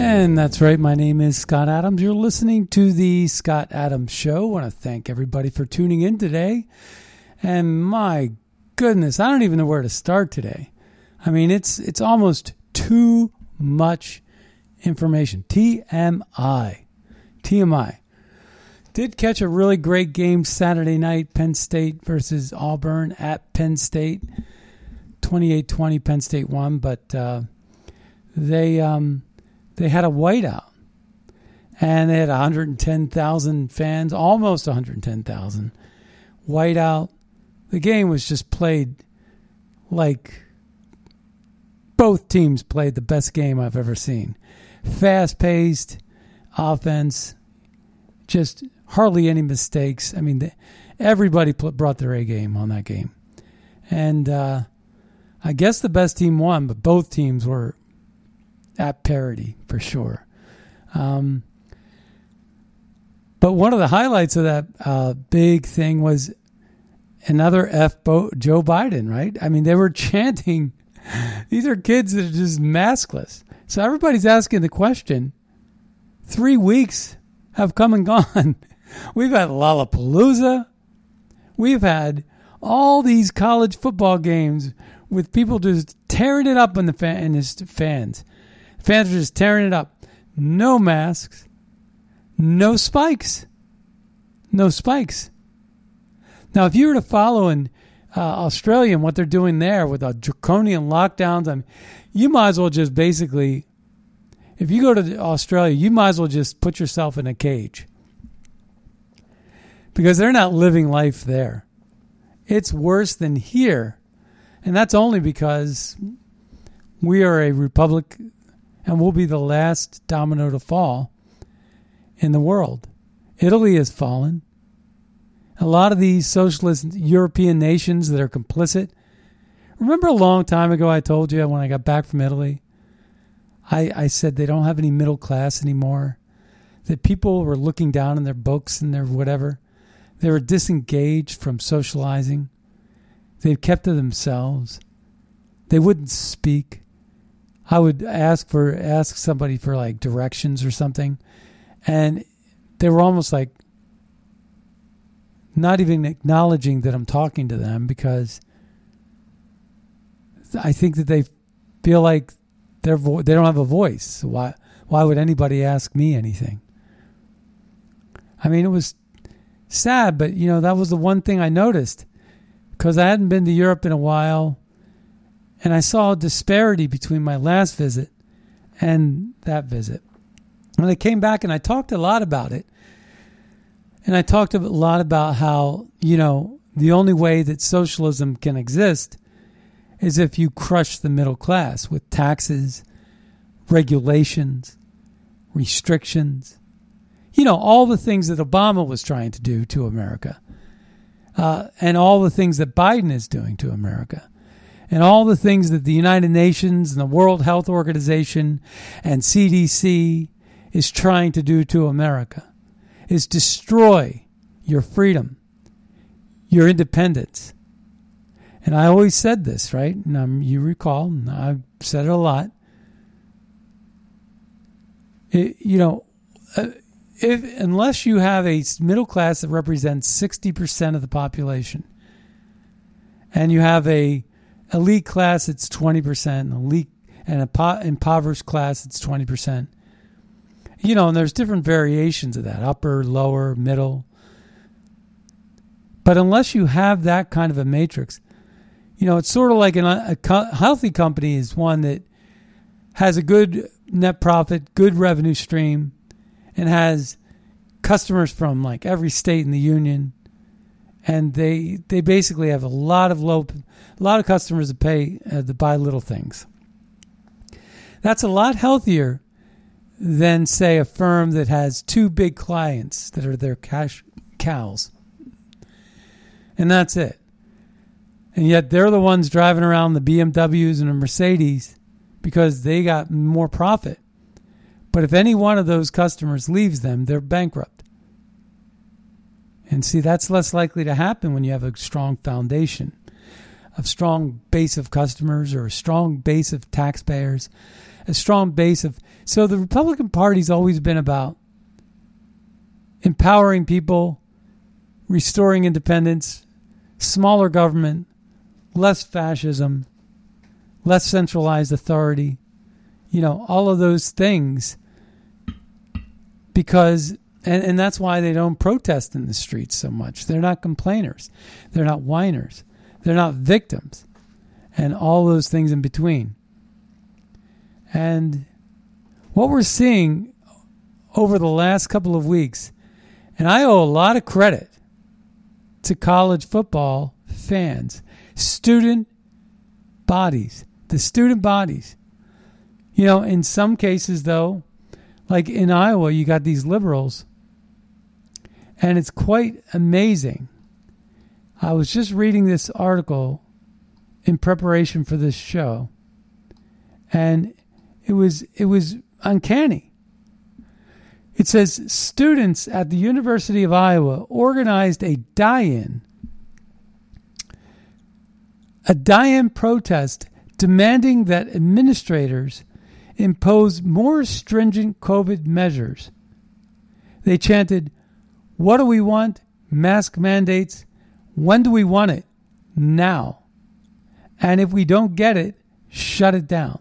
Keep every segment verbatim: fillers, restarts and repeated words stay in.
And that's right. My name is Scott Adams. You're listening to The Scott Adams Show. I want to thank everybody for tuning in today. And my goodness, I don't even know where to start today. I mean, it's it's almost too much information. T M I. T M I. Did catch a really great game Saturday night, Penn State versus Auburn at Penn State. twenty-eight twenty, Penn State won, but uh, they... Um, They had a whiteout, and they had one hundred ten thousand fans, almost one hundred ten thousand. Whiteout. The game was just played like both teams played the best game I've ever seen. Fast-paced offense, just hardly any mistakes. I mean, the, everybody pl- brought their A game on that game. And uh, I guess the best team won, but both teams were at parity, for sure. Um, but one of the highlights of that uh, big thing was another F Bo- Joe Biden, right? I mean, they were chanting. These are kids that are just maskless. So everybody's asking the question. Three weeks have come and gone. We've had Lollapalooza. We've had all these college football games with people just tearing it up on the fan- and his fans. Fans are just tearing it up. No masks. No spikes. No spikes. Now, if you were to follow in uh, Australia and what they're doing there with the draconian lockdowns, I mean, you might as well just basically, if you go to Australia, you might as well just put yourself in a cage. Because they're not living life there. It's worse than here. And that's only because we are a republic. And we'll be the last domino to fall in the world. Italy has fallen. A lot of these socialist European nations that are complicit. Remember a long time ago I told you when I got back from Italy, I, I said they don't have any middle class anymore, that people were looking down in their books and their whatever. They were disengaged from socializing. They've kept to themselves. They wouldn't speak. I would ask for ask somebody for like directions or something, and they were almost like not even acknowledging that I'm talking to them because I think that they feel like their vo- they don't have a voice. So why why would anybody ask me anything? I mean, it was sad, but you know that was the one thing I noticed because I hadn't been to Europe in a while. And I saw a disparity between my last visit and that visit. And I came back and I talked a lot about it. And I talked a lot about how, you know, the only way that socialism can exist is if you crush the middle class with taxes, regulations, restrictions. You know, all the things that Obama was trying to do to America. Uh, and all the things that Biden is doing to America. and all the things that the United Nations and the World Health Organization and C D C is trying to do to America, is destroy your freedom, your independence. And I always said this, right? And um, you recall, I've said it a lot. It, you know, uh, if unless you have a middle class that represents sixty percent of the population, and you have a elite class that's twenty percent, an elite and a po- impoverished class that's twenty percent. You know, and there's different variations of that, upper, lower, middle. But unless you have that kind of a matrix, you know, it's sort of like an, a co- healthy company is one that has a good net profit, good revenue stream, and has customers from like every state in the union. And they they basically have a lot of low, a lot of customers that pay uh, that buy little things. That's a lot healthier than, say, a firm that has two big clients that are their cash cows, and that's it. And yet they're the ones driving around the B M Ws and the Mercedes because they got more profit. But if any one of those customers leaves them, they're bankrupt. And see, that's less likely to happen when you have a strong foundation, a strong base of customers or a strong base of taxpayers, a strong base of... So the Republican Party's always been about empowering people, restoring independence, smaller government, less fascism, less centralized authority, you know, all of those things because... And, and that's why they don't protest in the streets so much. They're not complainers. They're not whiners. They're not victims. And all those things in between. And what we're seeing over the last couple of weeks, and I owe a lot of credit to college football fans, student bodies, the student bodies. You know, in some cases, though, like in Iowa, you got these liberals. And it's quite amazing. I was just reading this article in preparation for this show, and it was it was uncanny. It says students at the University of Iowa organized a die-in, a die-in protest demanding that administrators impose more stringent COVID measures. They chanted, "What do we want? Mask mandates. When do we want it? Now. And if we don't get it, shut it down."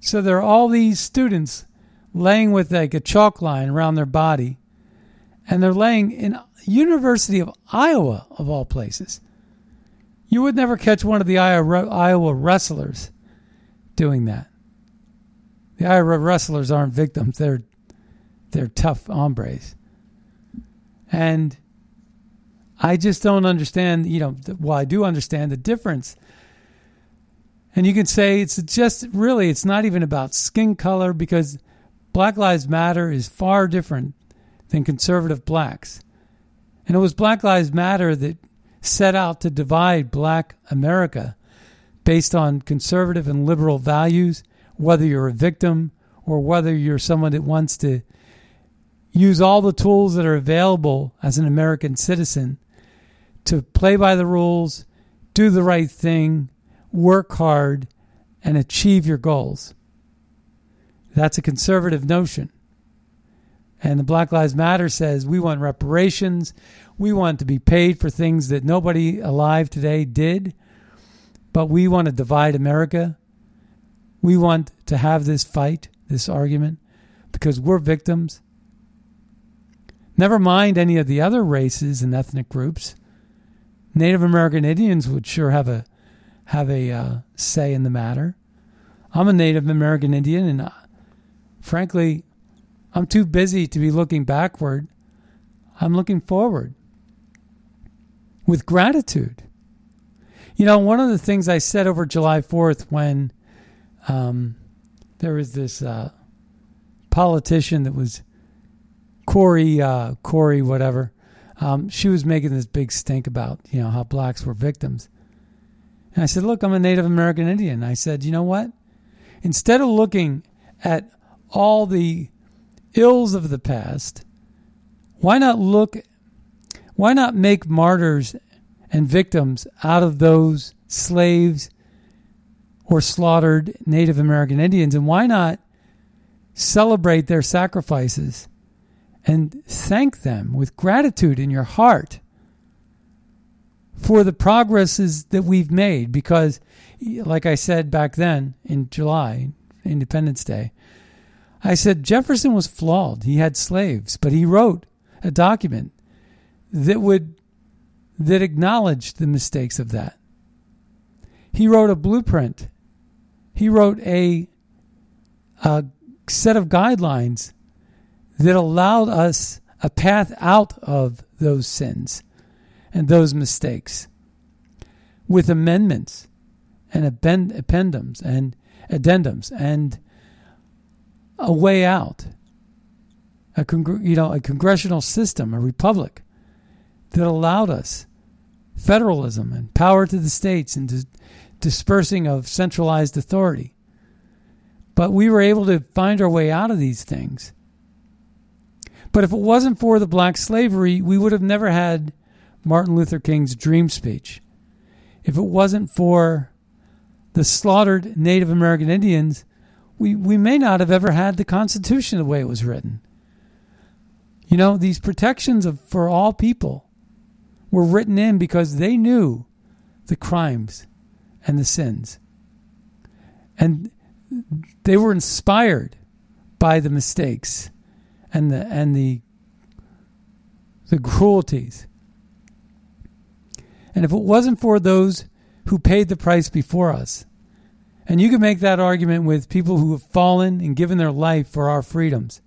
So there are all these students laying with like a chalk line around their body, and they're laying in University of Iowa, of all places. You would never catch one of the Iowa wrestlers doing that. The Iowa wrestlers aren't victims. They're, they're tough hombres. And I just don't understand, you know, well, I do understand the difference. And you can say it's just really, it's not even about skin color because Black Lives Matter is far different than conservative blacks. And it was Black Lives Matter that set out to divide black America based on conservative and liberal values, whether you're a victim or whether you're someone that wants to use all the tools that are available as an American citizen to play by the rules, do the right thing, work hard, and achieve your goals. That's a conservative notion. And the Black Lives Matter says we want reparations. We want to be paid for things that nobody alive today did. But we want to divide America. We want to have this fight, this argument, because we're victims. Never mind any of the other races and ethnic groups. Native American Indians would sure have a have a uh, say in the matter. I'm a Native American Indian, and uh, frankly, I'm too busy to be looking backward. I'm looking forward with gratitude. You know, one of the things I said over July fourth when um, there was this uh, politician that was Corey, uh, Corey, whatever, um, she was making this big stink about, you know, how blacks were victims. And I said, look, I'm a Native American Indian. I said, you know what? Instead of looking at all the ills of the past, why not look, why not make martyrs and victims out of those slaves or slaughtered Native American Indians? And why not celebrate their sacrifices and thank them with gratitude in your heart for the progresses that we've made? Because, like I said back then in July, Independence Day, I said Jefferson was flawed. He had slaves, but he wrote a document that would that acknowledged the mistakes of that. He wrote a blueprint. He wrote a, a set of guidelines that allowed us a path out of those sins and those mistakes with amendments and appendums and addendums and a way out, a congr- you know, a congressional system, a republic that allowed us federalism and power to the states and dis- dispersing of centralized authority. But we were able to find our way out of these things. But if it wasn't for the black slavery, we would have never had Martin Luther King's dream speech. If it wasn't for the slaughtered Native American Indians, we, we may not have ever had the Constitution the way it was written. You know, these protections of, for all people were written in because they knew the crimes and the sins. And they were inspired by the mistakes and the and the the cruelties. And if it wasn't for those who paid the price before us, and you can make that argument with people who have fallen and given their life for our freedoms,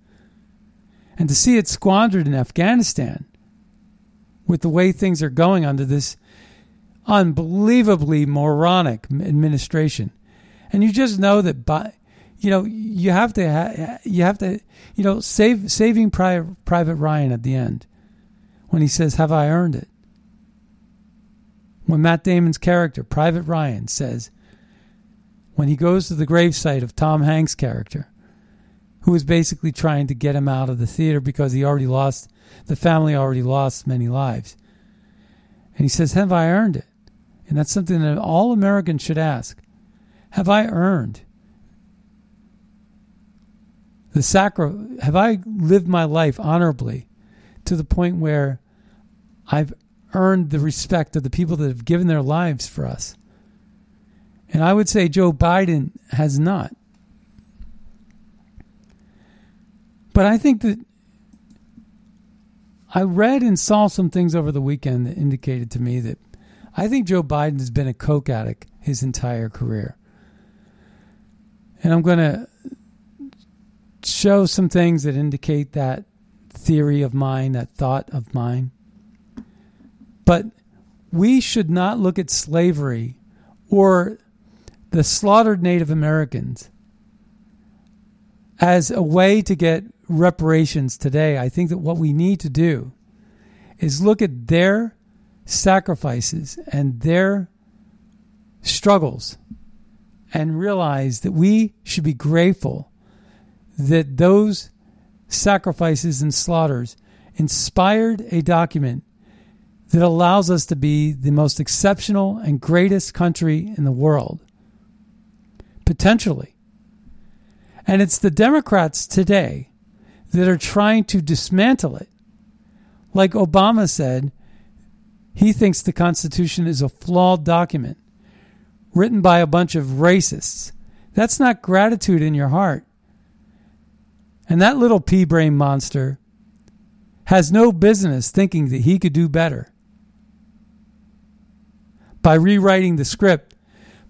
and to see it squandered in Afghanistan with the way things are going under this unbelievably moronic administration. And you just know that by, you know, you have to, ha- you have to, you know, save saving Pri- Private Ryan at the end when he says, "Have I earned it?" When Matt Damon's character, Private Ryan, says, when he goes to the gravesite of Tom Hanks' character, who is basically trying to get him out of the theater because he already lost, the family already lost many lives. And he says, "Have I earned it?" And that's something that all Americans should ask. Have I earned the sacri- have I lived my life honorably to the point where I've earned the respect of the people that have given their lives for us? And I would say Joe Biden has not. But I think that I read and saw some things over the weekend that indicated to me that I think Joe Biden has been a coke addict his entire career. And I'm going to show some things that indicate that theory of mine, that thought of mine. But we should not look at slavery or the slaughtered Native Americans as a way to get reparations today. I think that what we need to do is look at their sacrifices and their struggles and realize that we should be grateful that those sacrifices and slaughters inspired a document that allows us to be the most exceptional and greatest country in the world, potentially. And it's the Democrats today that are trying to dismantle it. Like Obama said, he thinks the Constitution is a flawed document written by a bunch of racists. That's not gratitude in your heart. And that little pea brain monster has no business thinking that he could do better by rewriting the script,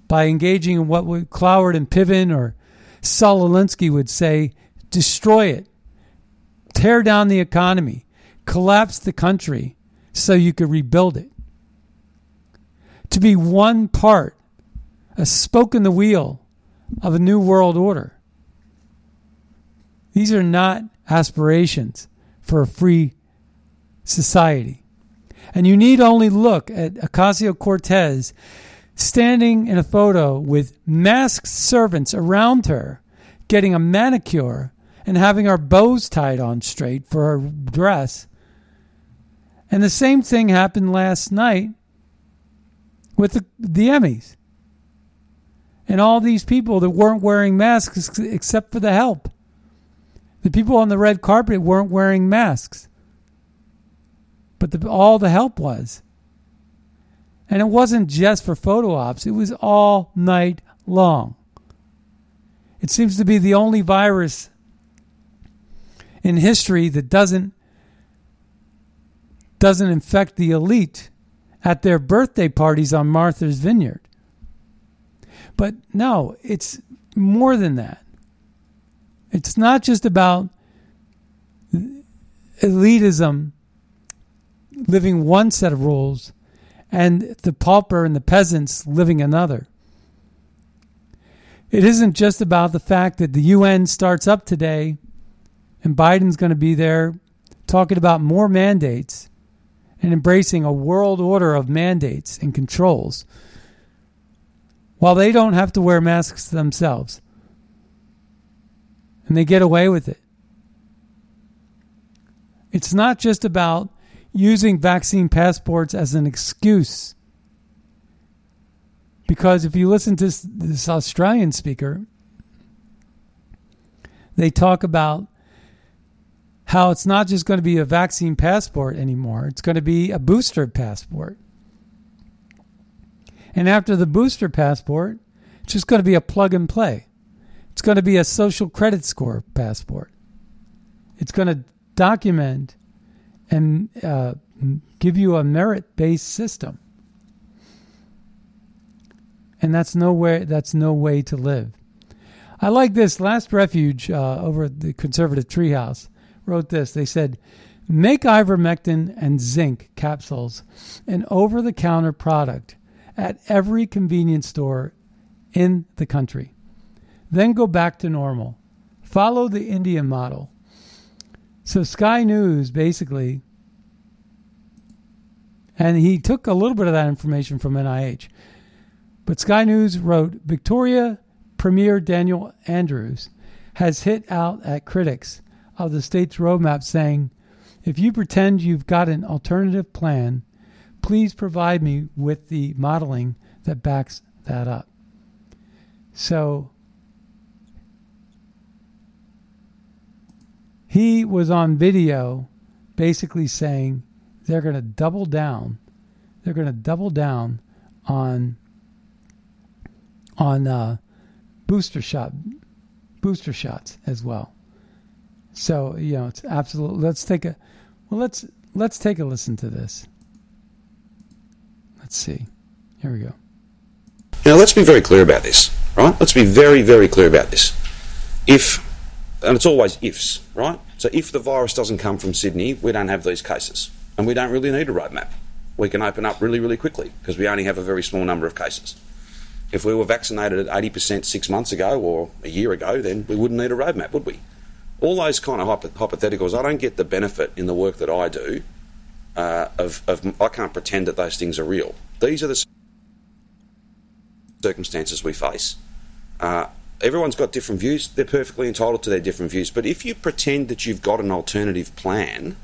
by engaging in what would Cloward and Piven or Saul Alinsky would say, destroy it, tear down the economy, collapse the country so you could rebuild it. To be one part, a spoke in the wheel of a new world order. These are not aspirations for a free society. And you need only look at Ocasio-Cortez standing in a photo with masked servants around her, getting a manicure and having our bows tied on straight for her dress. And the same thing happened last night with the, the Emmys. And all these people that weren't wearing masks except for the help. The people on the red carpet weren't wearing masks. But the, all the help was. And it wasn't just for photo ops. It was all night long. It seems to be the only virus in history that doesn't doesn't infect the elite at their birthday parties on Martha's Vineyard. But no, it's more than that. It's not just about elitism living one set of rules and the pauper and the peasants living another. It isn't just about the fact that the U N starts up today and Biden's going to be there talking about more mandates and embracing a world order of mandates and controls while they don't have to wear masks themselves. And they get away with it. It's not just about using vaccine passports as an excuse. Because if you listen to this, this Australian speaker, they talk about how it's not just going to be a vaccine passport anymore. It's going to be a booster passport. And after the booster passport, it's just going to be a plug and play. It's going to be a social credit score passport. It's going to document and uh, give you a merit-based system. And that's no way, that's no way to live. I like this. Last Refuge uh, over at the Conservative Treehouse wrote this. They said, make ivermectin and zinc capsules an over-the-counter product at every convenience store in the country. Then go back to normal. Follow the Indian model. So Sky News, basically, and he took a little bit of that information from N I H, but Sky News wrote, Victoria Premier Daniel Andrews has hit out at critics of the state's roadmap saying, if you pretend you've got an alternative plan, please provide me with the modeling that backs that up. So he was on video basically saying they're going to double down. They're going to double down on on uh, booster shot, booster shots as well. So, you know, it's absolutely. Let's take a well. Let's let's take a listen to this. Let's see. Here we go. Now, let's be very clear about this, right? Let's be very, very clear about this. If And it's always ifs, right? So if the virus doesn't come from Sydney, we don't have these cases. And we don't really need a roadmap. We can open up really, really quickly because we only have a very small number of cases. If we were vaccinated at eighty percent six months ago or a year ago, then we wouldn't need a roadmap, would we? All those kind of hypotheticals, I don't get the benefit in the work that I do uh, of, of... I can't pretend that those things are real. These are the circumstances we face. Uh... Everyone's got different views. They're perfectly entitled to their different views. But if you pretend that you've got an alternative plan,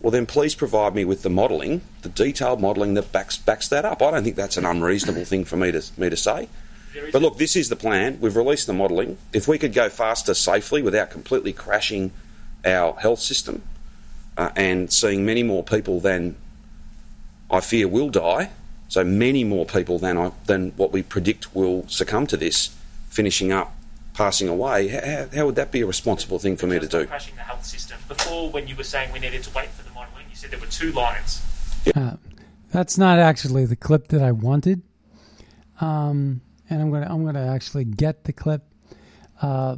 well, then please provide me with the modelling, the detailed modelling that backs backs that up. I don't think that's an unreasonable thing for me to me to say. But look, this is the plan. We've released the modelling. If we could go faster safely without completely crashing our health system uh, and seeing many more people than I fear will die, so many more people than I, than what we predict will succumb to this, finishing up, passing away, how, how would that be a responsible thing for me to do? Crashing the health system. Before, when you were saying we needed to wait for the modelling, you said there were two lines. Uh, that's not actually the clip that I wanted. Um, and I'm going to I'm going to actually get the clip. Uh,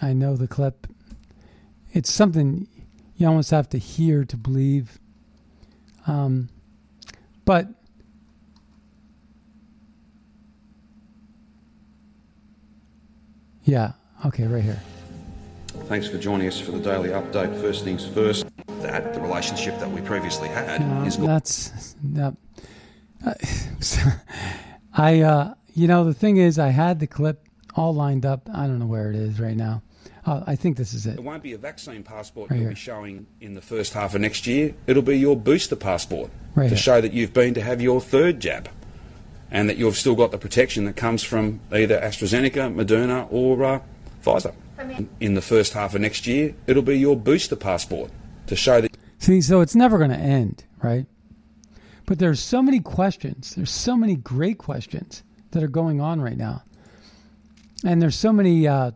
I know the clip. It's something you almost have to hear to believe. Um, but... Yeah, okay, right here. Thanks for joining us for the daily update. First things first, that the relationship that we previously had no, is... That's... That, uh, I, uh, you know, the thing is, I had the clip all lined up. I don't know where it is right now. Uh, I think this is it. It won't be a vaccine passport right you'll here. be showing in the first half of next year. It'll be your booster passport right to here. show that you've been to have your third jab and that you've still got the protection that comes from either AstraZeneca, Moderna or uh, Pfizer. In the first half of next year, it'll be your booster passport to show that... See, so it's never going to end, right? But there's so many questions. There's so many great questions that are going on right now. And there's so many... Uh,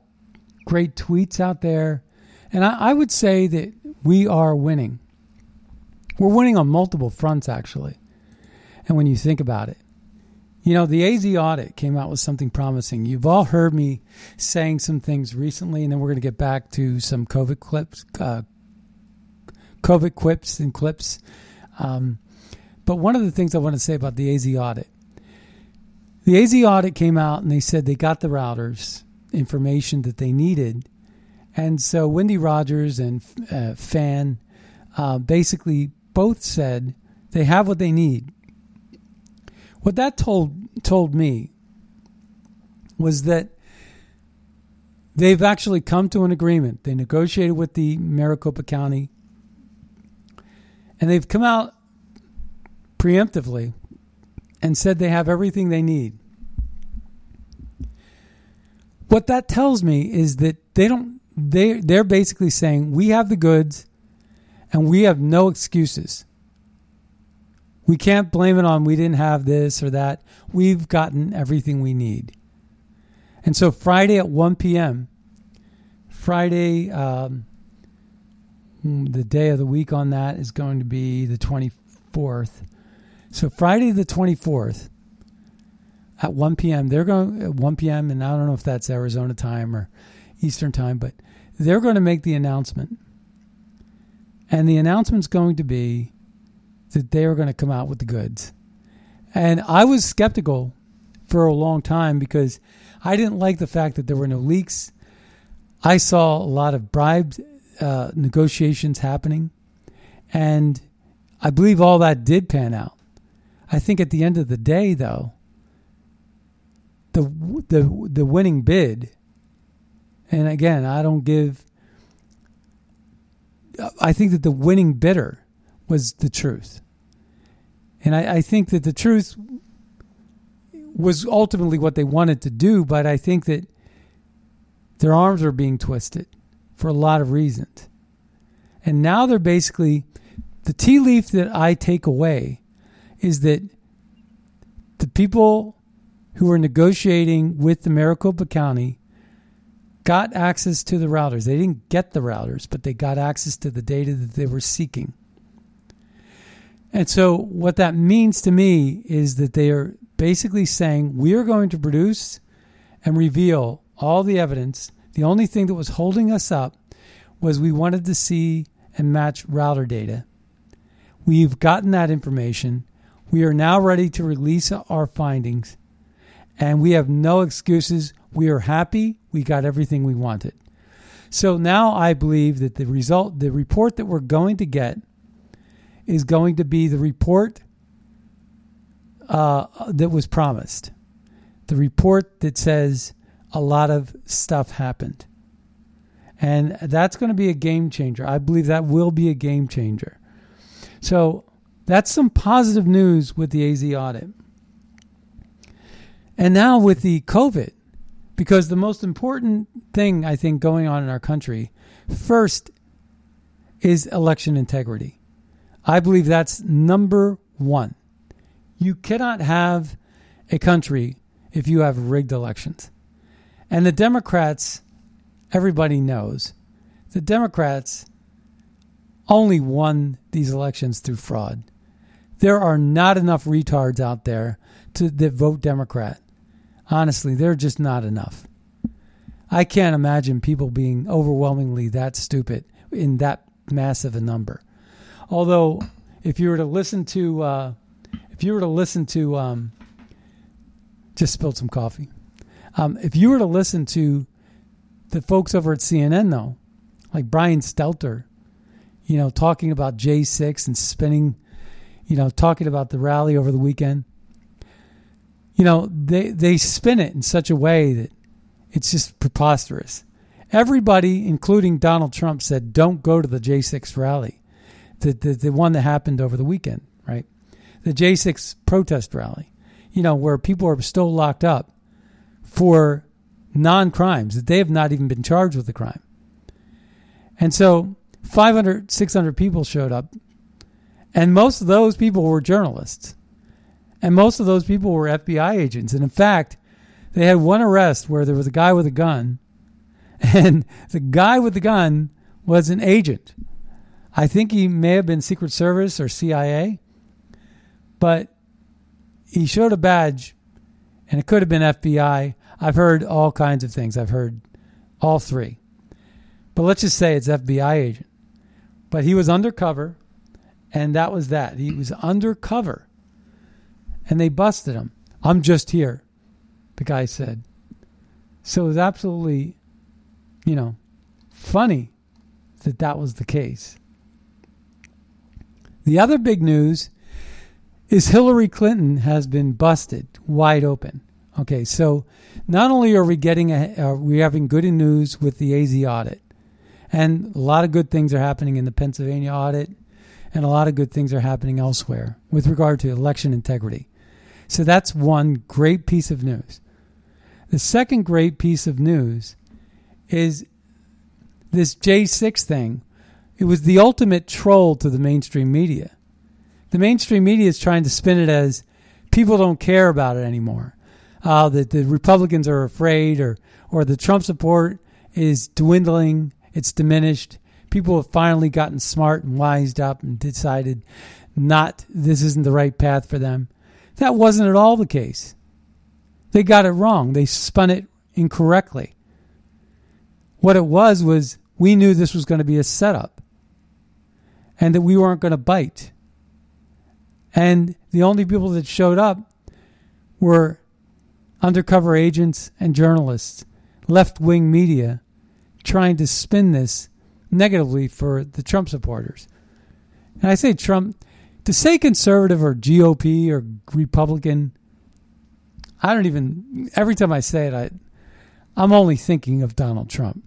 great tweets out there. And I, I would say that we are winning. We're winning on multiple fronts, actually. And when you think about it, you know, the A Z audit came out with something promising. You've all heard me saying some things recently, and then we're going to get back to some COVID clips, uh, COVID quips and clips. Um, but one of the things I want to say about the A Z audit, the A Z audit came out and they said they got the routers information that they needed. And so Wendy Rogers and uh, Fan uh, basically both said they have what they need. What that told told me was that they've actually come to an agreement. They negotiated with the Maricopa County and they've come out preemptively and said they have everything they need. What that tells me is that they don't, they, they're basically saying we have the goods and we have no excuses. We can't blame it on we didn't have this or that. We've gotten everything we need. And so Friday at one p.m., Friday, um, the day of the week on that is going to be the twenty-fourth. So Friday the twenty-fourth. At one p.m., they're going at one p.m., and I don't know if that's Arizona time or Eastern time, but they're going to make the announcement. And the announcement's going to be that they are going to come out with the goods. And I was skeptical for a long time because I didn't like the fact that there were no leaks. I saw a lot of bribed uh, negotiations happening, and I believe all that did pan out. I think at the end of the day, though, The, the the winning bid, and again, I don't give, I think that the winning bidder was the truth. And I, I think that the truth was ultimately what they wanted to do, but I think that their arms were being twisted for a lot of reasons. And now they're basically, the tea leaf that I take away is that the people who are negotiating with the Maricopa County got access to the routers. They didn't get the routers, but they got access to the data that they were seeking. And so what that means to me is that they are basically saying, we are going to produce and reveal all the evidence. The only thing that was holding us up was we wanted to see and match router data. We've gotten that information. We are now ready to release our findings. And we have no excuses. We are happy. We got everything we wanted. So now I believe that the result, the report that we're going to get is going to be the report uh, that was promised. The report that says a lot of stuff happened. And that's going to be a game changer. I believe that will be a game changer. So that's some positive news with the A Z audit. And now with the COVID, because the most important thing I think going on in our country first is election integrity. I believe that's number one. You cannot have a country if you have rigged elections. And the Democrats, everybody knows, the Democrats only won these elections through fraud. There are not enough retards out there to that vote Democrat. Honestly, they're just not enough. I can't imagine people being overwhelmingly that stupid in that massive a number. Although, if you were to listen to, uh, if you were to listen to, um, just spilled some coffee. Um, if you were to listen to the folks over at C N N, though, like Brian Stelter, you know, talking about J six and spinning, you know, talking about the rally over the weekend. you know, they, they spin it in such a way that it's just preposterous. Everybody, including Donald Trump, said don't go to the J six rally, the, the, the one that happened over the weekend, right? The J six protest rally, you know, where people are still locked up for non-crimes that they have not even been charged with a crime. And so five hundred, six hundred people showed up, and most of those people were journalists, and most of those people were F B I agents. And in fact, they had one arrest where there was a guy with a gun, and the guy with the gun was an agent. I think he may have been Secret Service or C I A, but he showed a badge, and it could have been F B I. I've heard all kinds of things. I've heard all three. But let's just say it's F B I agent. But he was undercover, and that was that. He was undercover, and they busted him. I'm just here, the guy said. So it was absolutely, you know, funny that that was the case. The other big news is Hillary Clinton has been busted wide open. Okay, so not only are we getting a, are we having good news with the A Z audit, and a lot of good things are happening in the Pennsylvania audit, and a lot of good things are happening elsewhere with regard to election integrity. So that's one great piece of news. The second great piece of news is this J six thing. It was the ultimate troll to the mainstream media. The mainstream media is trying to spin it as people don't care about it anymore. Uh, that the Republicans are afraid, or or the Trump support is dwindling, it's diminished. People have finally gotten smart and wised up and decided not, this isn't the right path for them. That wasn't at all the case. They got it wrong. They spun it incorrectly. What it was was we knew this was going to be a setup and that we weren't going to bite. And the only people that showed up were undercover agents and journalists, left-wing media, trying to spin this negatively for the Trump supporters. And I say Trump, to say conservative or G O P or Republican, I don't even, every time I say it, I, I'm only thinking of Donald Trump,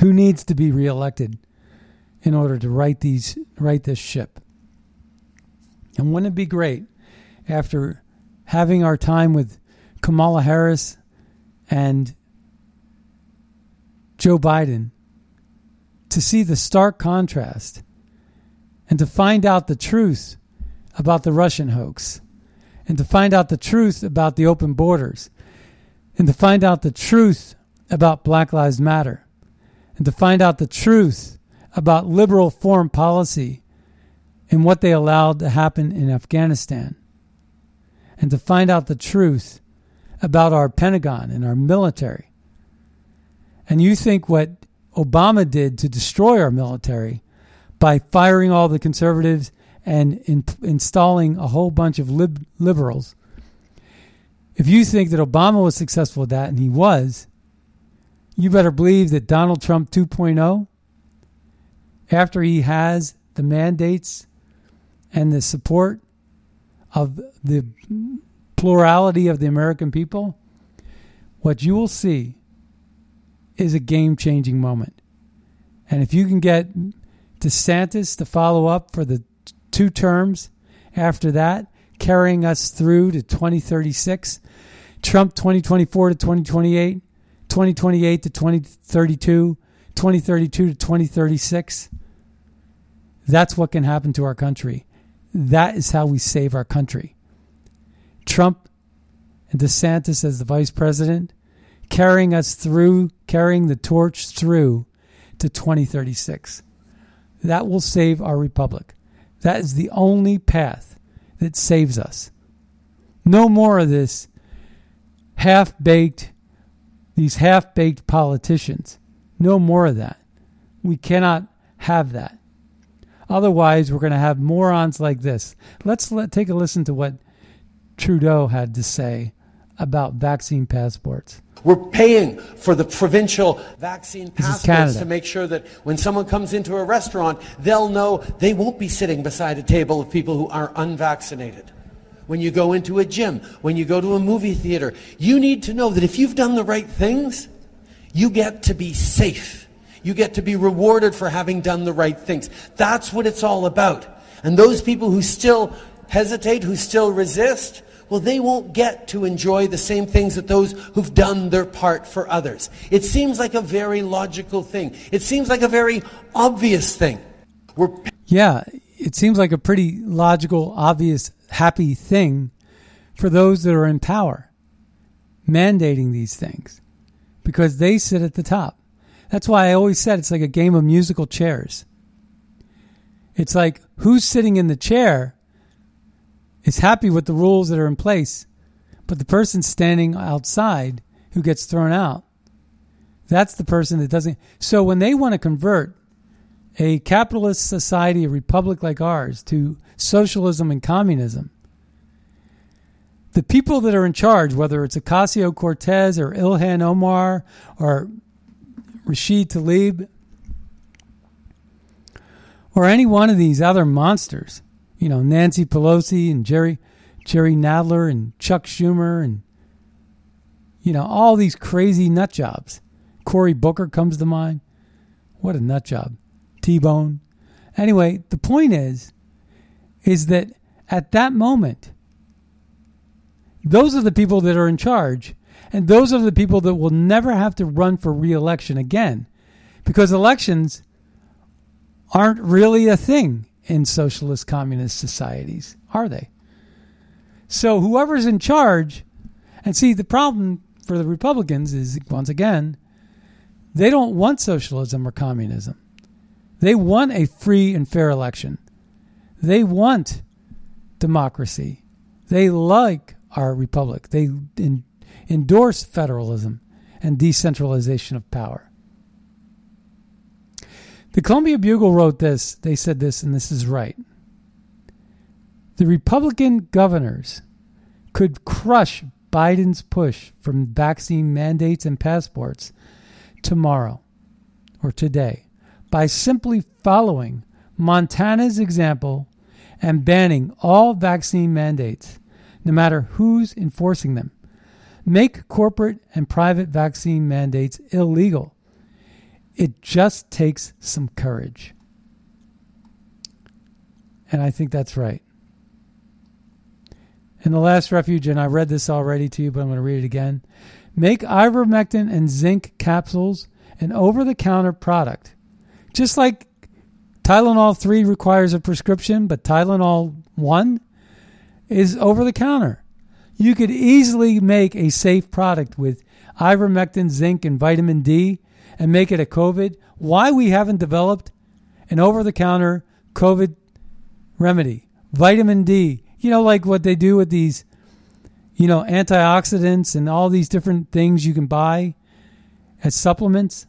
who needs to be reelected in order to right these, right this ship. And wouldn't it be great after having our time with Kamala Harris and Joe Biden to see the stark contrast and to find out the truth about the Russian hoax and to find out the truth about the open borders and to find out the truth about Black Lives Matter and to find out the truth about liberal foreign policy and what they allowed to happen in Afghanistan, and to find out the truth about our Pentagon and our military. And you think what Obama did to destroy our military by firing all the conservatives and in, installing a whole bunch of lib, liberals, if you think that Obama was successful at that, and he was, you better believe that Donald Trump two point oh, after he has the mandates and the support of the plurality of the American people, what you will see is a game-changing moment. And if you can get DeSantis to follow up for the two terms after that, carrying us through to twenty thirty-six, Trump twenty twenty-four to twenty twenty-eight, twenty twenty-eight to twenty thirty-two, twenty thirty-two to twenty thirty-six, that's what can happen to our country. That is how we save our country. Trump and DeSantis as the vice president, carrying us through, carrying the torch through to twenty thirty-six. That will save our republic. That is the only path that saves us. No more of this half-baked, these half-baked politicians. No more of that. We cannot have that. Otherwise, we're going to have morons like this. Let's let, take a listen to what Trudeau had to say about vaccine passports. We're paying for the provincial vaccine passports to make sure that when someone comes into a restaurant, they'll know they won't be sitting beside a table of people who are unvaccinated. when you go into a gym, when you go to a movie theater. You need to know that if you've done the right things, you get to be safe. You get to be rewarded for having done the right things. That's what it's all about. And those people who still hesitate, who still resist, well, they won't get to enjoy the same things that those who've done their part for others. It seems like a very logical thing. It seems like a very obvious thing. We're yeah, it seems like a pretty logical, obvious, happy thing for those that are in power, mandating these things, because they sit at the top. That's why I always said it's like a game of musical chairs. It's like who's sitting in the chair is happy with the rules that are in place, but the person standing outside who gets thrown out, that's the person that doesn't. So when they want to convert a capitalist society, a republic like ours, to socialism and communism, the people that are in charge, whether it's Ocasio-Cortez or Ilhan Omar or Rashid Tlaib or any one of these other monsters, you know, Nancy Pelosi and Jerry Jerry Nadler and Chuck Schumer and, you know, all these crazy nut jobs. Cory Booker comes to mind. What a nut job. T-Bone. Anyway, the point is, is that at that moment, those are the people that are in charge, and those are the people that will never have to run for re-election again, because elections aren't really a thing in socialist communist societies, are they? So whoever's in charge, and see, the problem for the Republicans is, once again, they don't want socialism or communism. They want a free and fair election. They want democracy. They like our republic. They in, endorse federalism and decentralization of power. The Columbia Bugle wrote this. They said this, and this is right. The Republican governors could crush Biden's push from vaccine mandates and passports tomorrow or today, by simply following Montana's example and banning all vaccine mandates, no matter who's enforcing them. Make corporate and private vaccine mandates illegal. It just takes some courage. And I think that's right. In The Last Refuge, and I read this already to you, but I'm going to read it again. Make ivermectin and zinc capsules an over-the-counter product. Just like Tylenol three requires a prescription, but Tylenol one is over the counter. You could easily make a safe product with ivermectin, zinc, and vitamin D and make it a COVID. Why we haven't developed an over-the-counter COVID remedy? Vitamin D, you know, like what they do with these, you know, antioxidants and all these different things you can buy as supplements.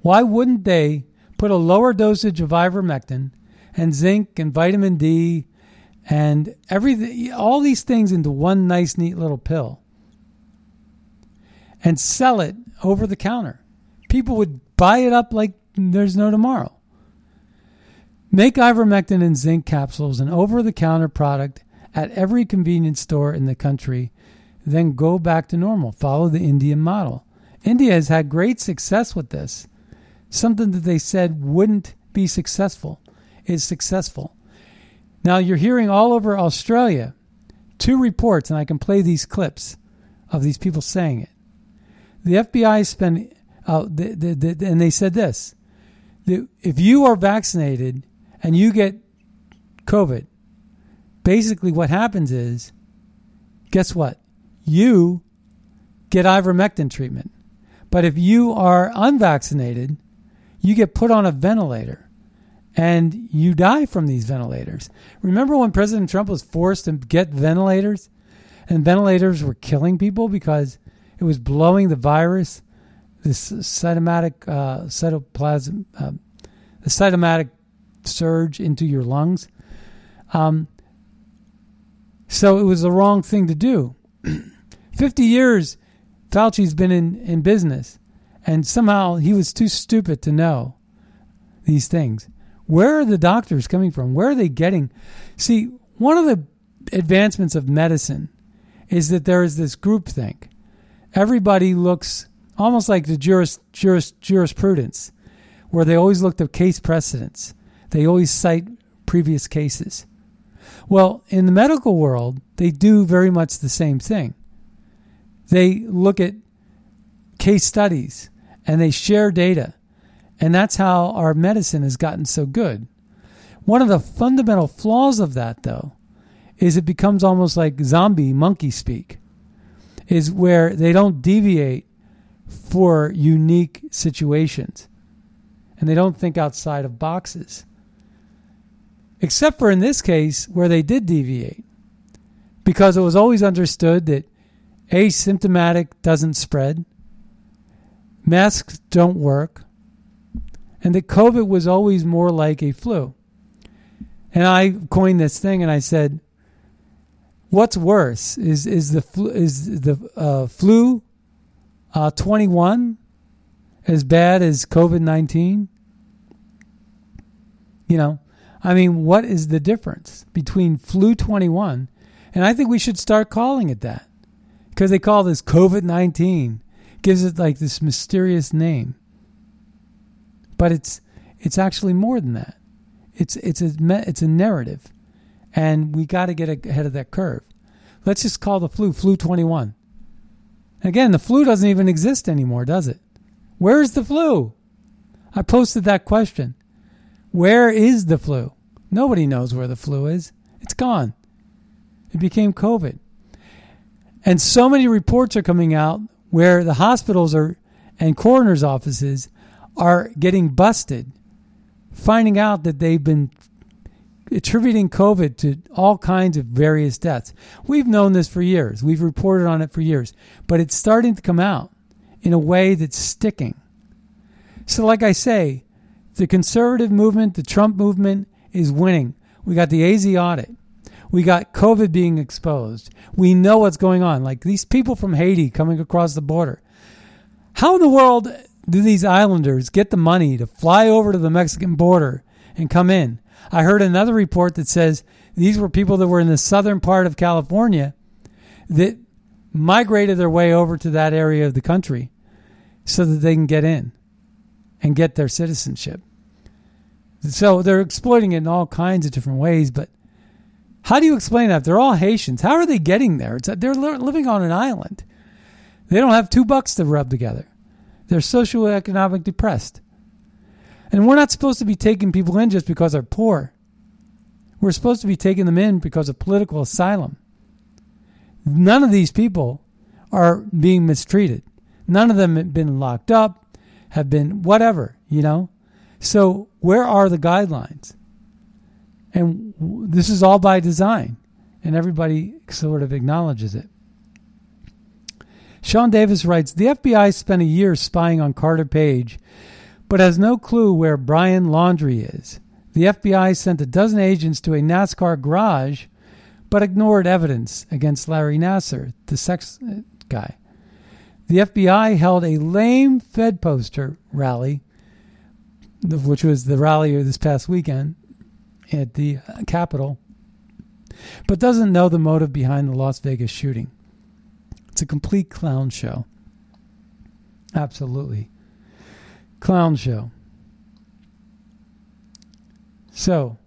Why wouldn't they put a lower dosage of ivermectin and zinc and vitamin D and everything, all these things into one nice, neat little pill and sell it over the counter? People would buy it up like there's no tomorrow. Make ivermectin and zinc capsules an over-the-counter product at every convenience store in the country, then go back to normal. Follow the Indian model. India has had great success with this. Something that they said wouldn't be successful is successful. Now you're hearing all over Australia two reports, and I can play these clips of these people saying it. The F B I spent, uh, the, the, the, and they said this, that if you are vaccinated and you get COVID, basically what happens is, guess what? You get ivermectin treatment. But if you are unvaccinated, you get put on a ventilator and you die from these ventilators. Remember when President Trump was forced to get ventilators and ventilators were killing people because it was blowing the virus, this cytomatic, uh, cytoplasm, uh, the cytomatic surge into your lungs. Um, so it was the wrong thing to do. fifty years Fauci's been in, in business, and somehow he was too stupid to know these things. Where are the doctors coming from? Where are they getting? See, one of the advancements of medicine is that there is this groupthink. Everybody looks almost like the juris, juris, jurisprudence, where they always looked at case precedents. They always cite previous cases. Well, in the medical world, they do very much the same thing. They look at case studies and they share data. And that's how our medicine has gotten so good. One of the fundamental flaws of that, though, is it becomes almost like zombie monkey speak, is where they don't deviate for unique situations. And they don't think outside of boxes. Except for in this case where they did deviate, because it was always understood that asymptomatic doesn't spread, masks don't work, and that COVID was always more like a flu. And I coined this thing and I said, what's worse is is the flu, is the uh, flu uh, twenty-one as bad as COVID nineteen? You know, I mean, what is the difference between flu twenty-one? And I think we should start calling it that, because they call this COVID nineteen, gives it like this mysterious name. But it's it's actually more than that. It's it's a it's a narrative, and we got to get ahead of that curve. Let's just call the flu flu twenty-one. Again, the flu doesn't even exist anymore, does it? Where is the flu? I posted that question. Where is the flu? Nobody knows where the flu is. It's gone. It became COVID. And so many reports are coming out where the hospitals are and coroner's offices are getting busted, finding out that they've been attributing COVID to all kinds of various deaths. We've known this for years. We've reported on it for years. But it's starting to come out in a way that's sticking. So like I say, the conservative movement, the Trump movement is winning. We got the A Z audit. We got COVID being exposed. We know what's going on. Like these people from Haiti coming across the border. How in the world do these islanders get the money to fly over to the Mexican border and come in? I heard another report that says these were people that were in the southern part of California that migrated their way over to that area of the country so that they can get in and get their citizenship. So they're exploiting it in all kinds of different ways, but how do you explain that? They're all Haitians. How are they getting there? It's, they're living on an island. They don't have two bucks to rub together. They're socioeconomic depressed. And we're not supposed to be taking people in just because they're poor. We're supposed to be taking them in because of political asylum. None of these people are being mistreated. None of them have been locked up, have been whatever, you know. So where are the guidelines? And this is all by design. And everybody sort of acknowledges it. Sean Davis writes, the F B I spent a year spying on Carter Page, but has no clue where Brian Laundrie is. The F B I sent a dozen agents to a NASCAR garage, but ignored evidence against Larry Nassar, the sex guy. The F B I held a lame Fed poster rally, which was the rally this past weekend at the Capitol, but doesn't know the motive behind the Las Vegas shooting. It's a complete clown show. Absolutely. Clown show. So,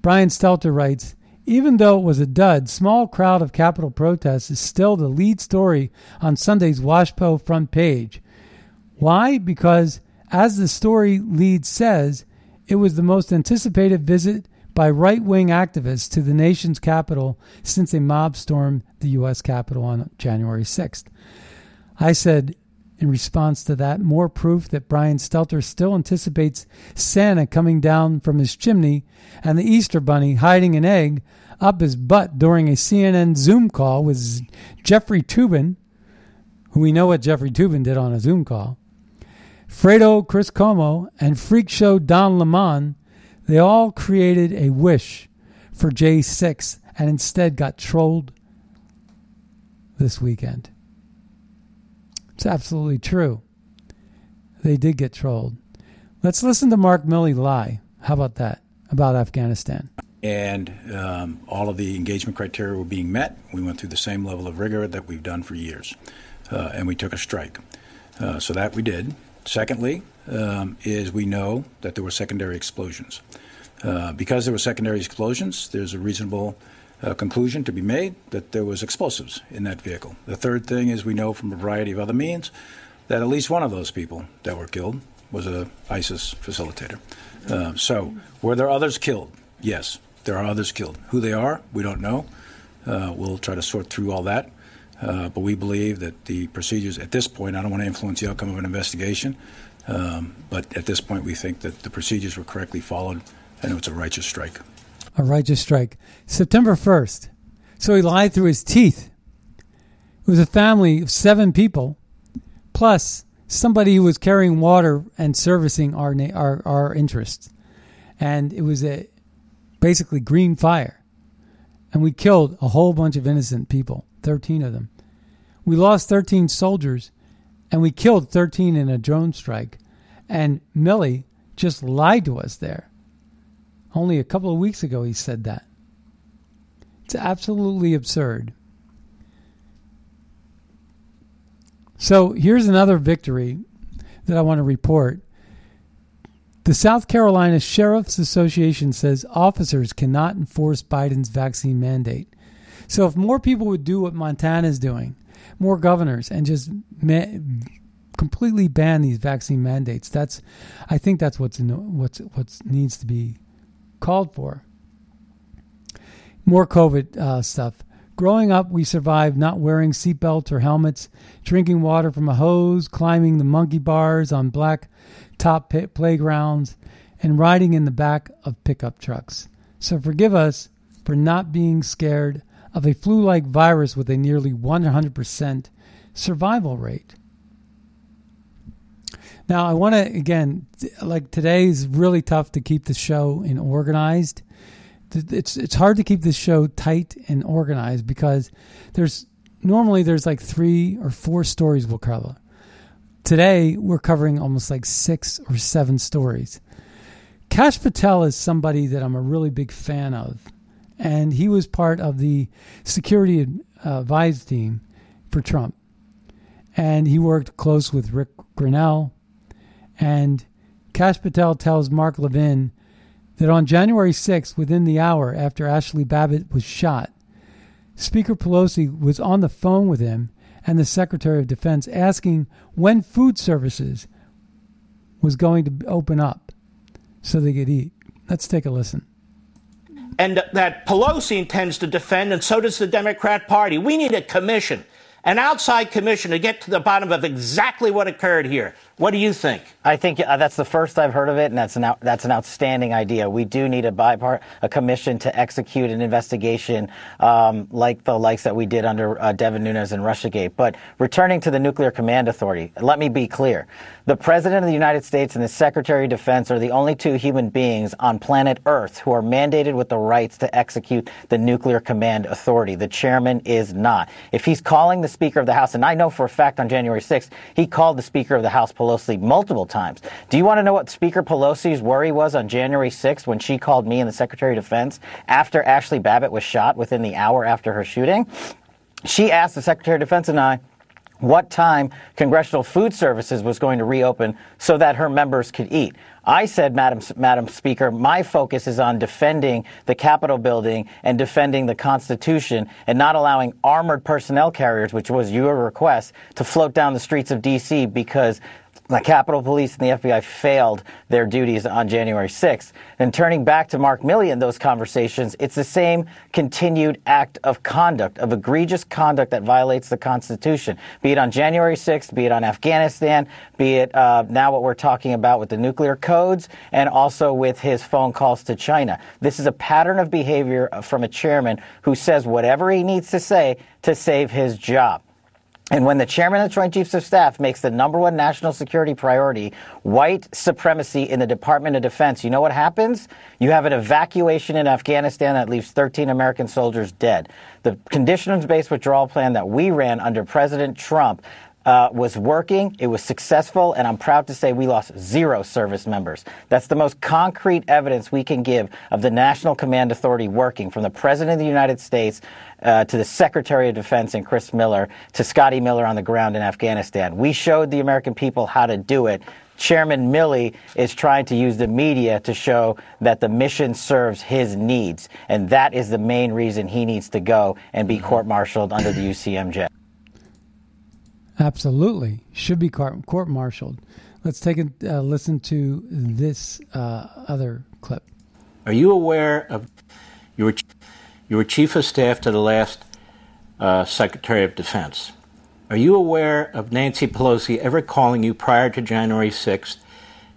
Brian Stelter writes, even though it was a dud, small crowd of Capitol protests is still the lead story on Sunday's WashPo front page. Why? Because, as the story lead says, it was the most anticipated visit by right-wing activists to the nation's capital since a mob stormed the U S Capitol on January sixth. I said, in response to that, more proof that Brian Stelter still anticipates Santa coming down from his chimney and the Easter Bunny hiding an egg up his butt during a C N N Zoom call with Jeffrey Toobin, who we know what Jeffrey Toobin did on a Zoom call, Fredo Chris Como, and freak show Don Lemon. They all created a wish for J six and instead got trolled this weekend. It's absolutely true. They did get trolled. Let's listen to Mark Milley lie. How about that? About Afghanistan. and um, all of the engagement criteria were being met. We went through the same level of rigor that we've done for years, uh, and we took a strike. Uh, so that we did. Secondly, um, is we know that there were secondary explosions. Uh, because there were secondary explosions, there's a reasonable uh, conclusion to be made that there was explosives in that vehicle. The third thing is we know from a variety of other means that at least one of those people that were killed was a ISIS facilitator. Uh, so were there others killed? Yes, there are others killed. Who they are, we don't know. Uh, we'll try to sort through all that. Uh, but we believe that the procedures at this point, I don't want to influence the outcome of an investigation, um, but at this point we think that the procedures were correctly followed. And it was a righteous strike. A righteous strike. September first. So he lied through his teeth. It was a family of seven people, plus somebody who was carrying water and servicing our our, our interests. And it was a basically green fire. And we killed a whole bunch of innocent people, thirteen of them. We lost thirteen soldiers, and we killed thirteen in a drone strike. And Milley just lied to us there. Only a couple of weeks ago he said that. It's absolutely absurd. So here's another victory that I want to report. The South Carolina Sheriff's Association says officers cannot enforce Biden's vaccine mandate. So if more people would do what Montana's doing, more governors, and just ma- completely ban these vaccine mandates, that's, I think that's what's in, what's what's needs to be called for. More COVID uh, stuff. Growing up, we survived not wearing seatbelts or helmets, drinking water from a hose, climbing the monkey bars on black top pit playgrounds, and riding in the back of pickup trucks. So forgive us for not being scared of a flu-like virus with a nearly one hundred percent survival rate. Now, I want to, again, like today's really tough to keep the show in organized. It's it's hard to keep this show tight and organized because there's normally there's like three or four stories we'll cover. Today, we're covering almost like six or seven stories. Kash Patel is somebody that I'm a really big fan of, and he was part of the security advice team for Trump, and he worked close with Rick Grinnell. And Kash Patel tells Mark Levin that on January sixth, within the hour after Ashley Babbitt was shot, Speaker Pelosi was on the phone with him and the Secretary of Defense asking when food services was going to open up so they could eat. Let's take a listen. And that Pelosi intends to defend, and so does the Democrat Party. We need a commission. An outside commission to get to the bottom of exactly what occurred here. What do you think? I think uh, that's the first I've heard of it, and that's an out, that's an outstanding idea. We do need a bipart a commission to execute an investigation um, like the likes that we did under uh, Devin Nunes and Russiagate. But returning to the Nuclear Command Authority, let me be clear: the President of the United States and the Secretary of Defense are the only two human beings on planet Earth who are mandated with the rights to execute the Nuclear Command Authority. The Chairman is not. If he's calling the Speaker of the House, and I know for a fact on January sixth, he called the Speaker of the House, Pelosi, multiple times. Do you want to know what Speaker Pelosi's worry was on January sixth when she called me and the Secretary of Defense after Ashley Babbitt was shot within the hour after her shooting? She asked the Secretary of Defense and I what time Congressional Food Services was going to reopen so that her members could eat. I said, Madam, Madam Speaker, my focus is on defending the Capitol building and defending the Constitution and not allowing armored personnel carriers, which was your request, to float down the streets of D C because the Capitol Police and the F B I failed their duties on January sixth. And turning back to Mark Milley and those conversations, it's the same continued act of conduct, of egregious conduct that violates the Constitution, be it on January sixth, be it on Afghanistan, be it uh, now what we're talking about with the nuclear codes and also with his phone calls to China. This is a pattern of behavior from a chairman who says whatever he needs to say to save his job. And when the Chairman of the Joint Chiefs of Staff makes the number one national security priority white supremacy in the Department of Defense, you know what happens? You have an evacuation in Afghanistan that leaves thirteen American soldiers dead. The conditions-based withdrawal plan that we ran under President Trump uh, was working. It was successful. And I'm proud to say we lost zero service members. That's the most concrete evidence we can give of the National Command Authority working, from the President of the United States uh, to the Secretary of Defense and Chris Miller to Scotty Miller on the ground in Afghanistan. We showed the American people how to do it. Chairman Milley is trying to use the media to show that the mission serves his needs, and that is the main reason he needs to go and be court-martialed under the U C M J. Absolutely. Should be court-martialed. Let's take a uh, listen to this uh, other clip. Are you aware of your, your chief of staff to the last uh, Secretary of Defense? Are you aware of Nancy Pelosi ever calling you prior to January sixth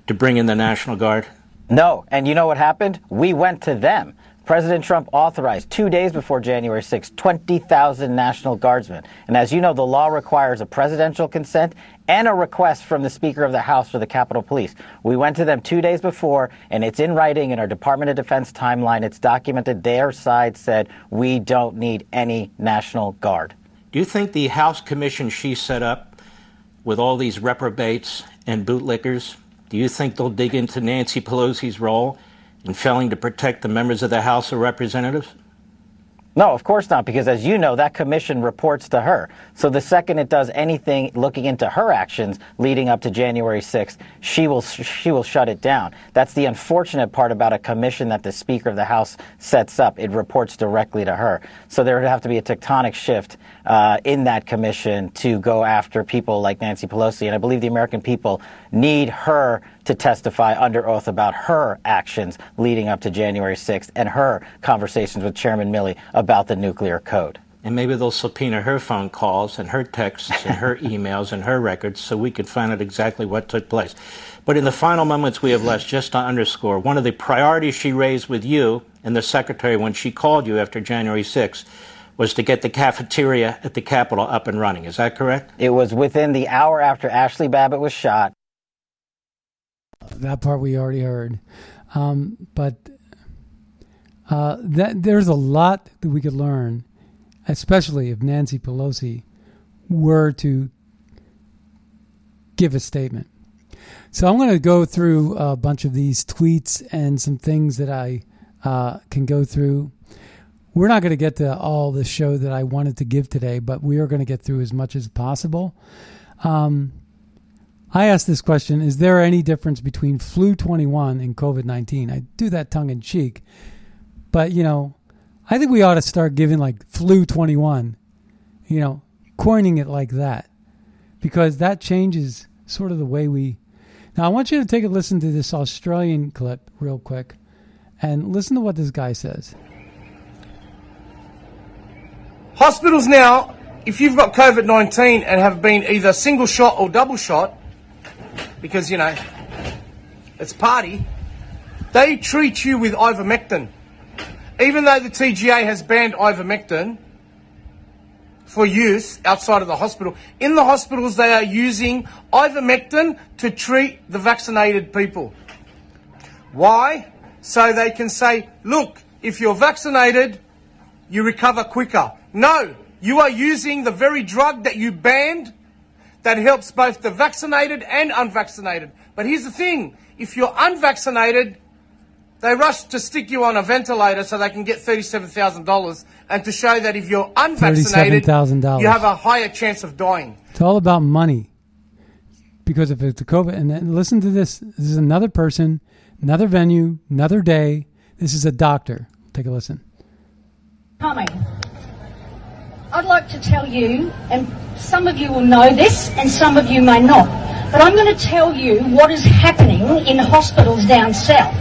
to bring in the National Guard? No. And you know what happened? We went to them. President Trump authorized, two days before January sixth, twenty thousand National Guardsmen. And as you know, the law requires a presidential consent and a request from the Speaker of the House for the Capitol Police. We went to them two days before, and it's in writing in our Department of Defense timeline. It's documented. Their side said, we don't need any National Guard. Do you think the House commission she set up with all these reprobates and bootlickers, do you think they'll dig into Nancy Pelosi's role in failing to protect the members of the House of Representatives? No, of course not, because as you know, that commission reports to her. So the second it does anything looking into her actions leading up to January sixth, she will she will shut it down. That's the unfortunate part about a commission that the Speaker of the House sets up. It reports directly to her. So there would have to be a tectonic shift uh, in that commission to go after people like Nancy Pelosi. And I believe the American people need her to testify under oath about her actions leading up to January sixth and her conversations with Chairman Milley about the nuclear code. And maybe they'll subpoena her phone calls and her texts and her emails and her records so we can find out exactly what took place. But in the final moments we have left, just to underscore, one of the priorities she raised with you and the Secretary when she called you after January sixth was to get the cafeteria at the Capitol up and running. Is that correct? It was within the hour after Ashley Babbitt was shot. That part we already heard. Um, but uh, that there's a lot that we could learn, especially if Nancy Pelosi were to give a statement. So I'm going to go through a bunch of these tweets and some things that I uh, can go through. We're not going to get to all the show that I wanted to give today, but we are going to get through as much as possible. Um I asked this question, is there any difference between flu twenty-one and COVID nineteen? I do that tongue in cheek, but, you know, I think we ought to start giving like flu twenty-one, you know, coining it like that, because that changes sort of the way we... Now, I want you to take a listen to this Australian clip real quick and listen to what this guy says. Hospitals now, if you've got COVID nineteen and have been either single shot or double shot, because, you know, it's party, they treat you with ivermectin. Even though the T G A has banned ivermectin for use outside of the hospital, in the hospitals they are using ivermectin to treat the vaccinated people. Why? So they can say, look, if you're vaccinated, you recover quicker. No, you are using the very drug that you banned that helps both the vaccinated and unvaccinated. But here's the thing. If you're unvaccinated, they rush to stick you on a ventilator so they can get thirty-seven thousand dollars and to show that if you're unvaccinated, you have a higher chance of dying. It's all about money. Because if it's a COVID, and then listen to this. This is another person, another venue, another day. This is a doctor. Take a listen. Coming. I'd like to tell you, and some of you will know this and some of you may not, but I'm going to tell you what is happening in hospitals down south.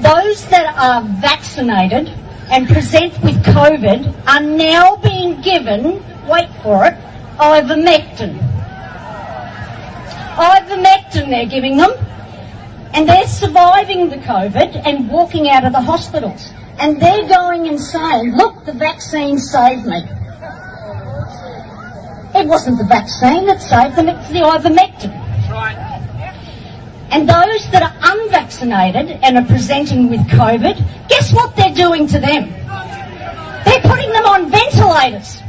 Those that are vaccinated and present with COVID are now being given, wait for it, ivermectin. Ivermectin they're giving them, and they're surviving the COVID and walking out of the hospitals. And they're going and saying, look, the vaccine saved me. It wasn't the vaccine that saved them, it's the ivermectin. That's right. And those that are unvaccinated and are presenting with COVID, guess what they're doing to them? They're putting them on ventilators.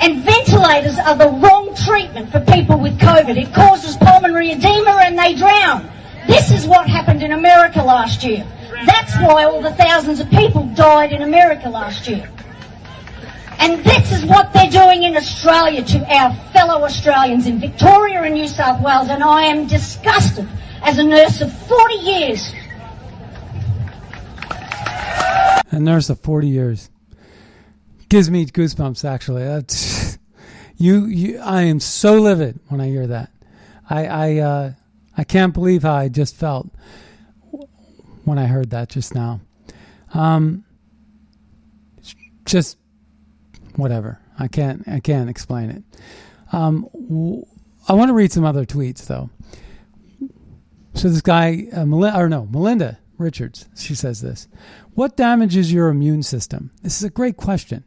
And ventilators are the wrong treatment for people with COVID. It causes pulmonary edema and they drown. This is what happened in America last year. That's why all the thousands of people died in America last year. And this is what they're doing in Australia to our fellow Australians in Victoria and New South Wales, and I am disgusted as a nurse of forty years. A nurse of forty years. Gives me goosebumps, actually. That's, you, you, I am so livid when I hear that. I, I, uh, I can't believe how I just felt when I heard that just now. Um, just whatever. I can't, I can't explain it. Um, I want to read some other tweets though. So this guy, uh, Melinda, or no, Melinda Richards, she says this. What damages your immune system? This is a great question.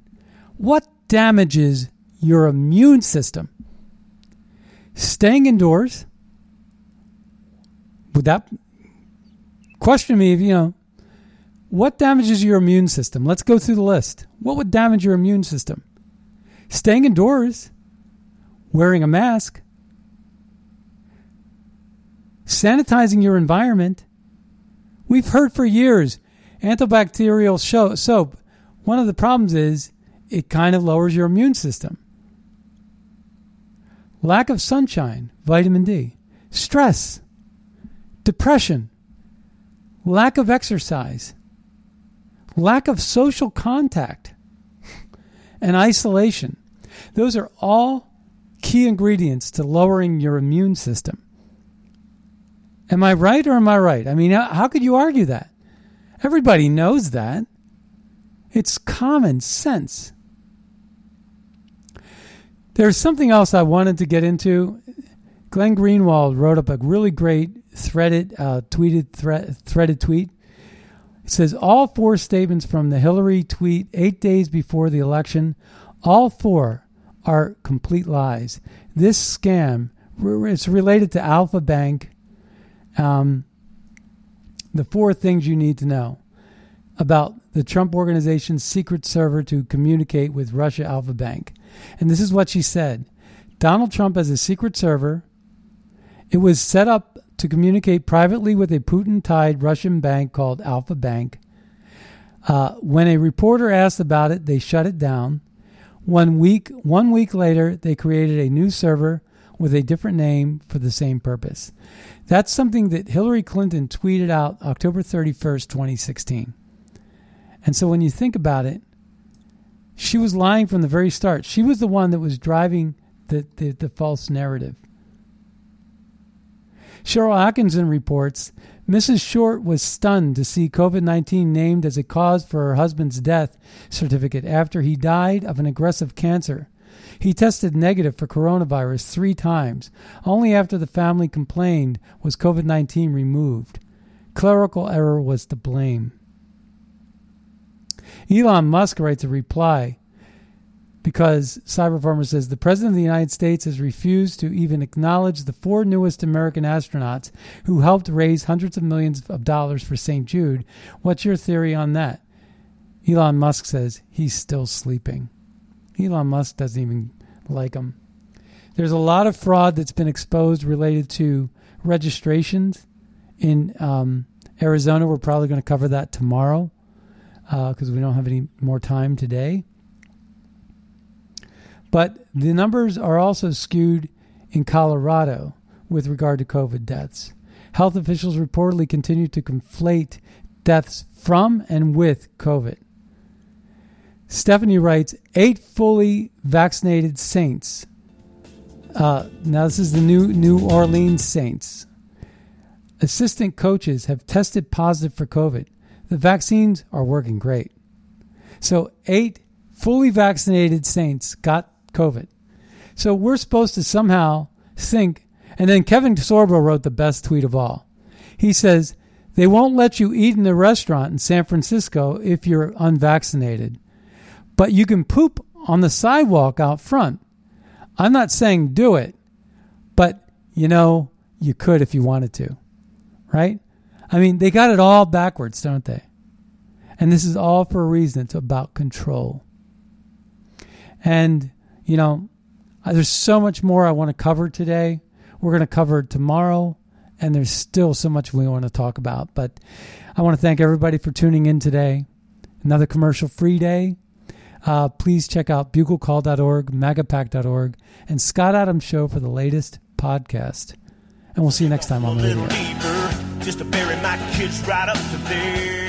What damages your immune system? Staying indoors? Would that question me if, you know, what damages your immune system? Let's go through the list. What would damage your immune system? Staying indoors, wearing a mask, sanitizing your environment. We've heard for years, antibacterial soap, one of the problems is it kind of lowers your immune system. Lack of sunshine, vitamin D, stress, depression, lack of exercise, lack of social contact, and isolation. Those are all key ingredients to lowering your immune system. Am I right or am I right? I mean, how could you argue that? Everybody knows that. It's common sense. There's something else I wanted to get into. Glenn Greenwald wrote up a really great threaded, uh, tweeted, thre- threaded tweet. It says, all four statements from the Hillary tweet eight days before the election, all four are complete lies. This scam, it's related to Alpha Bank. Um, the four things you need to know about the Trump organization's secret server to communicate with Russia Alpha Bank. And this is what she said. Donald Trump has a secret server. It was set up to communicate privately with a Putin-tied Russian bank called Alpha Bank. Uh, when a reporter asked about it, they shut it down. One week, one week later, they created a new server with a different name for the same purpose. That's something that Hillary Clinton tweeted out October thirty-first, twenty sixteen. And so when you think about it, she was lying from the very start. She was the one that was driving the, the, the false narrative. Cheryl Atkinson reports, Missus Short was stunned to see COVID nineteen named as a cause for her husband's death certificate after he died of an aggressive cancer. He tested negative for coronavirus three times. Only after the family complained was COVID nineteen removed. Clerical error was to blame. Elon Musk writes a reply because Cyberfarmer says the President of the United States has refused to even acknowledge the four newest American astronauts who helped raise hundreds of millions of dollars for Saint Jude. What's your theory on that? Elon Musk says he's still sleeping. Elon Musk doesn't even like them. There's a lot of fraud that's been exposed related to registrations in um, Arizona. We're probably going to cover that tomorrow because uh, we don't have any more time today. But the numbers are also skewed in Colorado with regard to COVID deaths. Health officials reportedly continue to conflate deaths from and with COVID. Stephanie writes, eight fully vaccinated saints. Uh, now, this is the new New Orleans Saints. Assistant coaches have tested positive for COVID. The vaccines are working great. So eight fully vaccinated saints got COVID. So we're supposed to somehow think. And then Kevin Sorbo wrote the best tweet of all. He says, they won't let you eat in the restaurant in San Francisco if you're unvaccinated. But you can poop on the sidewalk out front. I'm not saying do it, but, you know, you could if you wanted to, right? I mean, they got it all backwards, don't they? And this is all for a reason. It's about control. And, you know, there's so much more I want to cover today. We're going to cover it tomorrow, and there's still so much we want to talk about. But I want to thank everybody for tuning in today. Another commercial-free day. Uh, please check out bugle call dot org, magapack dot org, and Scott Adams Show for the latest podcast. And we'll see you next time on the radio. Just to bury my kids right up to there.